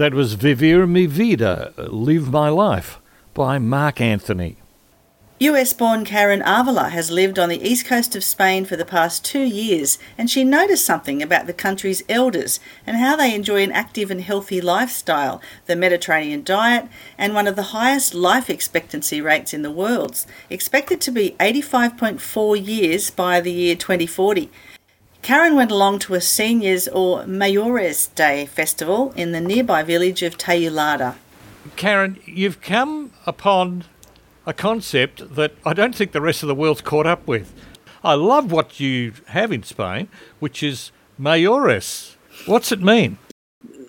That was Vivir Mi Vida, Live My Life, by Mark Anthony. US-born Karin Avila has lived on the east coast of Spain for the past 2 years, and she noticed something about the country's elders and how they enjoy an active and healthy lifestyle, the Mediterranean diet, and one of the highest life expectancy rates in the world, expected to be 85.4 years by the year 2040. Karin went along to a Seniors or Mayores Day festival in the nearby village of Teulada. Karin, you've come upon a concept that I don't think the rest of the world's caught up with. I love what you have in Spain, which is mayores. What's it mean?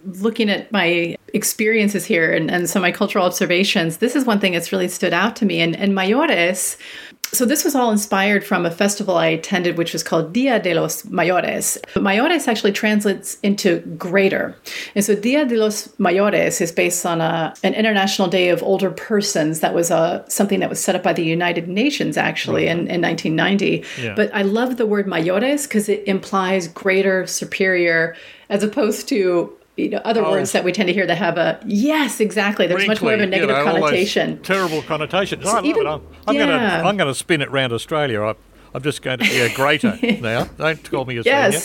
Looking at my experiences here and some of my cultural observations, this is one thing that's really stood out to me. And mayores, so this was all inspired from a festival I attended, which was called Día de los Mayores. Mayores actually translates into greater. And so Día de los Mayores is based on an International Day of Older Persons. That was something that was set up by the United Nations, actually, right, in 1990. Yeah. But I love the word mayores because it implies greater, superior, as opposed to other words that we tend to hear that have a, yes, exactly, there's much more of a negative connotation. Terrible connotation. So I'm going to spin it round Australia. I'm just going to be a greater now. Don't call me a senior.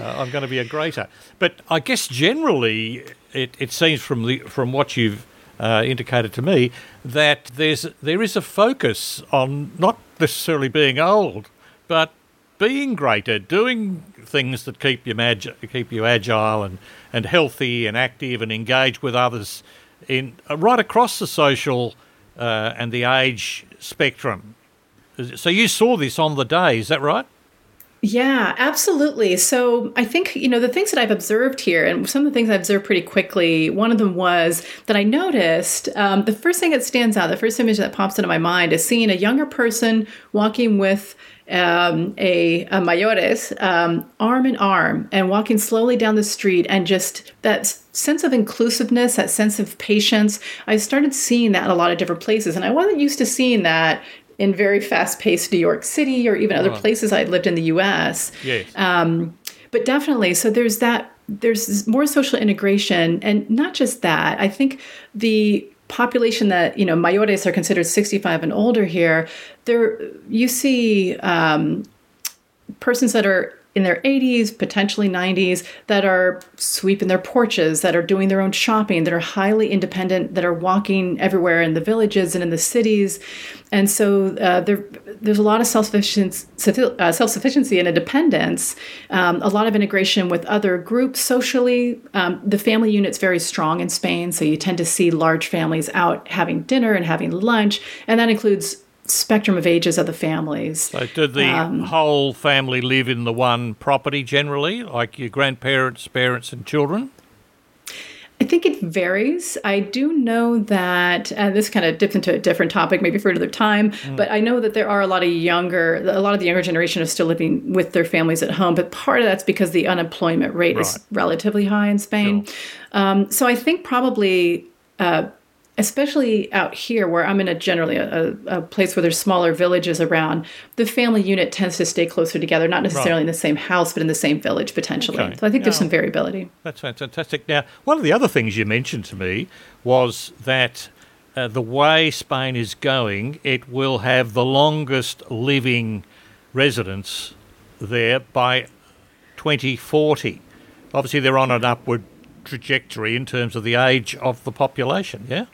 I'm going to be a greater. But I guess generally it seems from what you've indicated to me that there is a focus on not necessarily being old, but being greater, doing things that keep you agile and healthy and active and engaged with others in right across the social and the age spectrum. So you saw this on the day, is that right? Yeah, absolutely. So I think, the things that I've observed here, and some of the things I observed pretty quickly, one of them was that I noticed the first thing that stands out, the first image that pops into my mind is seeing a younger person walking with a mayores, arm in arm, and walking slowly down the street, and just that sense of inclusiveness, that sense of patience. I started seeing that in a lot of different places, and I wasn't used to seeing that in very fast-paced New York City or even other places I'd lived in the U.S. Yes. But definitely, so there's more social integration, and not just that. I think the population that, mayores are considered 65 and older here, there you see persons that are in their 80s, potentially 90s, that are sweeping their porches, that are doing their own shopping, that are highly independent, that are walking everywhere in the villages and in the cities. And so there's a lot of self-sufficiency and independence, a lot of integration with other groups socially. The family unit's very strong in Spain, so you tend to see large families out having dinner and having lunch, and that includes spectrum of ages of the families. So did the whole family live in the one property generally, like your grandparents, parents and children? I think it varies. I do know that, and this kind of dips into a different topic maybe for another time, but I know that there are a lot of the younger generation are still living with their families at home, but part of that's because the unemployment rate is relatively high in Spain. Sure. So I think probably especially out here where I'm in a place where there's smaller villages around, the family unit tends to stay closer together, not necessarily in the same house, but in the same village potentially. Okay. So I think there's some variability. That's fantastic. Now, one of the other things you mentioned to me was that the way Spain is going, it will have the longest living residents there by 2040. Obviously, they're on an upward trajectory in terms of the age of the population, yeah?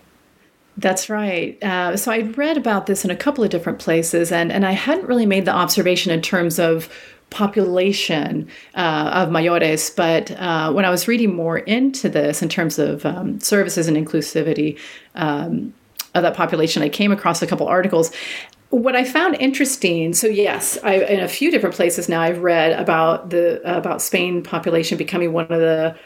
That's right. So I read about this in a couple of different places, and I hadn't really made the observation in terms of population of mayores, but when I was reading more into this in terms of services and inclusivity of that population, I came across a couple articles. What I found interesting, so yes, in a few different places now I've read about about Spain population becoming one of the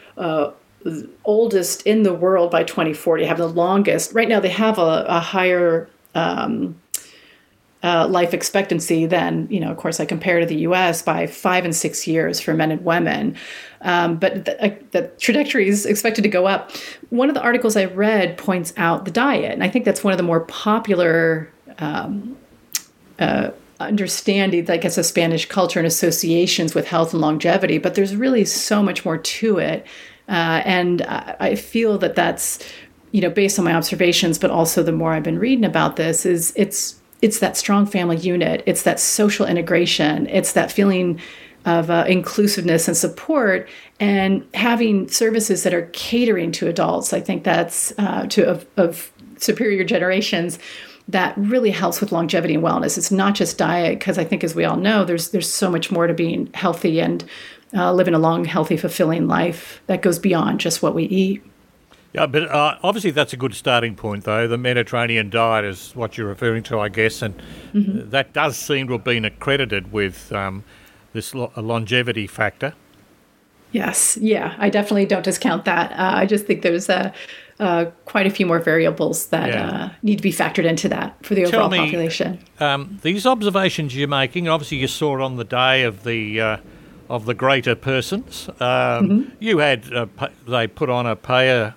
oldest in the world by 2040, have the longest. Right now they have a higher life expectancy than, of course I compare to the US by 5 and 6 years for men and women. But the trajectory is expected to go up. One of the articles I read points out the diet, and I think that's one of the more popular understanding, I guess, of Spanish culture and associations with health and longevity, but there's really so much more to it. And I feel that that's, you know, based on my observations, but also the more I've been reading about this, is it's that strong family unit. It's that social integration. It's that feeling of inclusiveness and support, and having services that are catering to adults. I think that's of superior generations that really helps with longevity and wellness. It's not just diet, because I think, as we all know, there's so much more to being healthy and living a long, healthy, fulfilling life that goes beyond just what we eat. Yeah, but obviously that's a good starting point, though. The Mediterranean diet is what you're referring to, I guess, and that does seem to have been accredited with this longevity factor. Yes, yeah, I definitely don't discount that. I just think there's quite a few more variables that need to be factored into that for the overall population. These observations you're making, obviously you saw it on the day of the greater persons. You had they put on a payer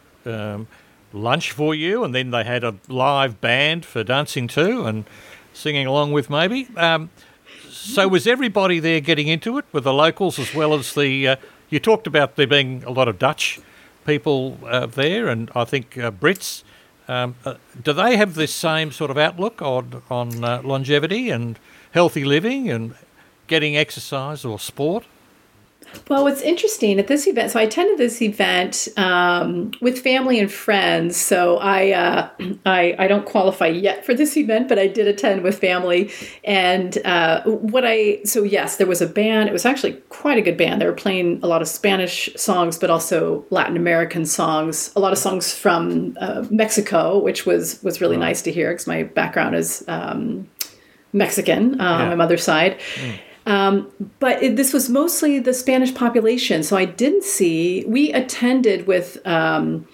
lunch for you, and then they had a live band for dancing to and singing along with, maybe. So was everybody there getting into it? Were the locals as well as the... you talked about there being a lot of Dutch people there, and I think Brits. Do they have this same sort of outlook on longevity and healthy living and getting exercise or sport? Well, what's interesting at this event, so I attended this event with family and friends. So I don't qualify yet for this event, but I did attend with family. And so yes, there was a band. It was actually quite a good band. They were playing a lot of Spanish songs, but also Latin American songs, a lot of songs from Mexico, which was really nice to hear, because my background is Mexican on my mother's side. But this was mostly the Spanish population. So I didn't see, we attended the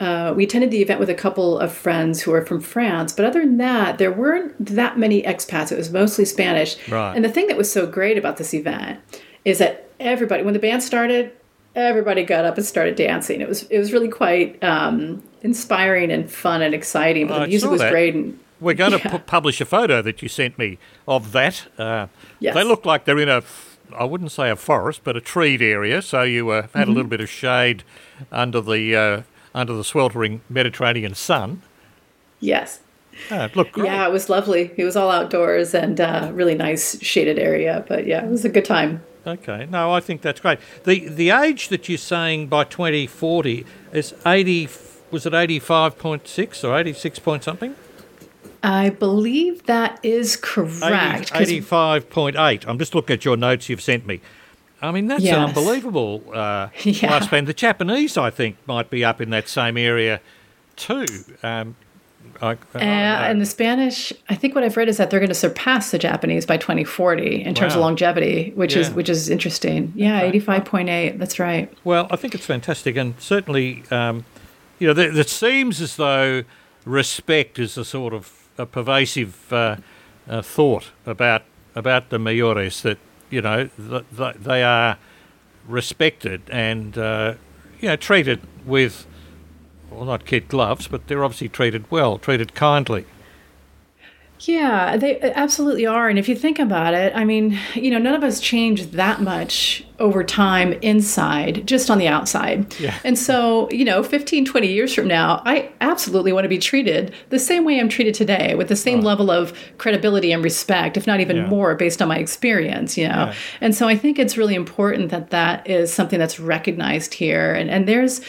event with a couple of friends who are from France, but other than that, there weren't that many expats. It was mostly Spanish. Right. And the thing that was so great about this event is that everybody, when the band started, everybody got up and started dancing. It was really quite, inspiring and fun and exciting, but the music was great. And we're going to publish a photo that you sent me of that. Yes. They look like they're in I wouldn't say a forest, but a treed area. So you had a little bit of shade under the sweltering Mediterranean sun. Yes. Oh, it looked great. Yeah, it was lovely. It was all outdoors and really nice shaded area. But yeah, it was a good time. Okay. No, I think that's great. The age that you're saying by 2040 is 80. Was it 85.6 or 86 point something? I believe that is correct. 85.8. I'm just looking at your notes you've sent me. I mean, that's an unbelievable lifespan. The Japanese, I think, might be up in that same area too. And the Spanish, I think what I've read is that they're going to surpass the Japanese by 2040 in terms of longevity, which is interesting. Yeah, okay. 85.8. That's right. Well, I think it's fantastic. And certainly, it seems as though respect is a sort of a pervasive thought about the mayores, that they are respected and treated with, well, not kid gloves, but they're obviously treated well, treated kindly. Yeah, they absolutely are. And if you think about it, I mean, none of us change that much over time inside, just on the outside. Yeah. And so, 15, 20 years from now, I absolutely want to be treated the same way I'm treated today, with the same level of credibility and respect, if not even more, based on my experience, Yeah. And so I think it's really important that is something that's recognized here. And there's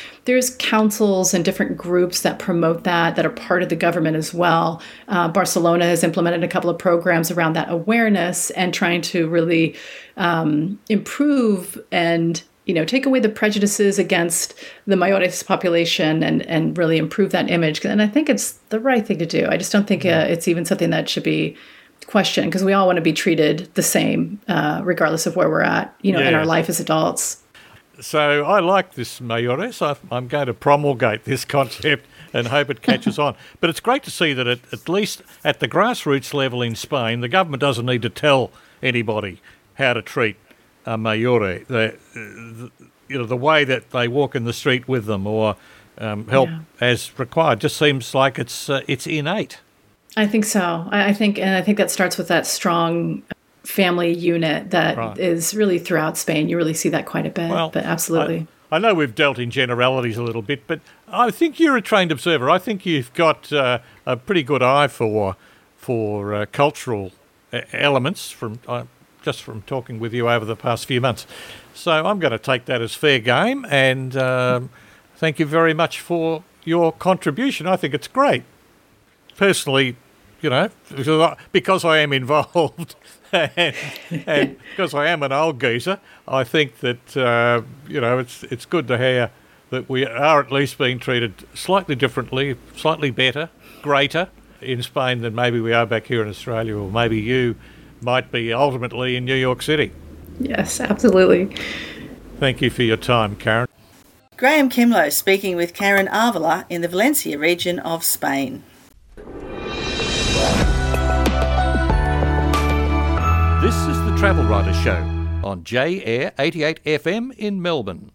councils and different groups that promote that are part of the government as well. Barcelona has implemented a couple of programs around that awareness and trying to really improve and take away the prejudices against the mayores population and really improve that image. And I think it's the right thing to do. I just don't think it's even something that should be questioned, because we all want to be treated the same regardless of where we're at, in our life as adults. So I like this mayores. I'm going to promulgate this concept and hope it catches on. But it's great to see that at least at the grassroots level in Spain, the government doesn't need to tell anybody how to treat a mayore. The way that they walk in the street with them or help as required just seems like it's innate. I think so. I think that starts with that strong family unit that is really throughout Spain. You really see that quite a bit, but absolutely. I know we've dealt in generalities a little bit, but I think you're a trained observer. I think you've got a pretty good eye for cultural elements from just from talking with you over the past few months. So I'm going to take that as fair game, and thank you very much for your contribution. I think it's great. Personally, you know, because I am involved and because I am an old geezer, I think that, you know, it's good to hear that we are at least being treated slightly differently, slightly better, greater in Spain than maybe we are back here in Australia, or maybe you might be ultimately in New York City. Yes, absolutely. Thank you for your time, Karin. Graeme Kemlo speaking with Karin Avila in the Valencia region of Spain. This is the Travel Writer Show on J Air 88 FM in Melbourne.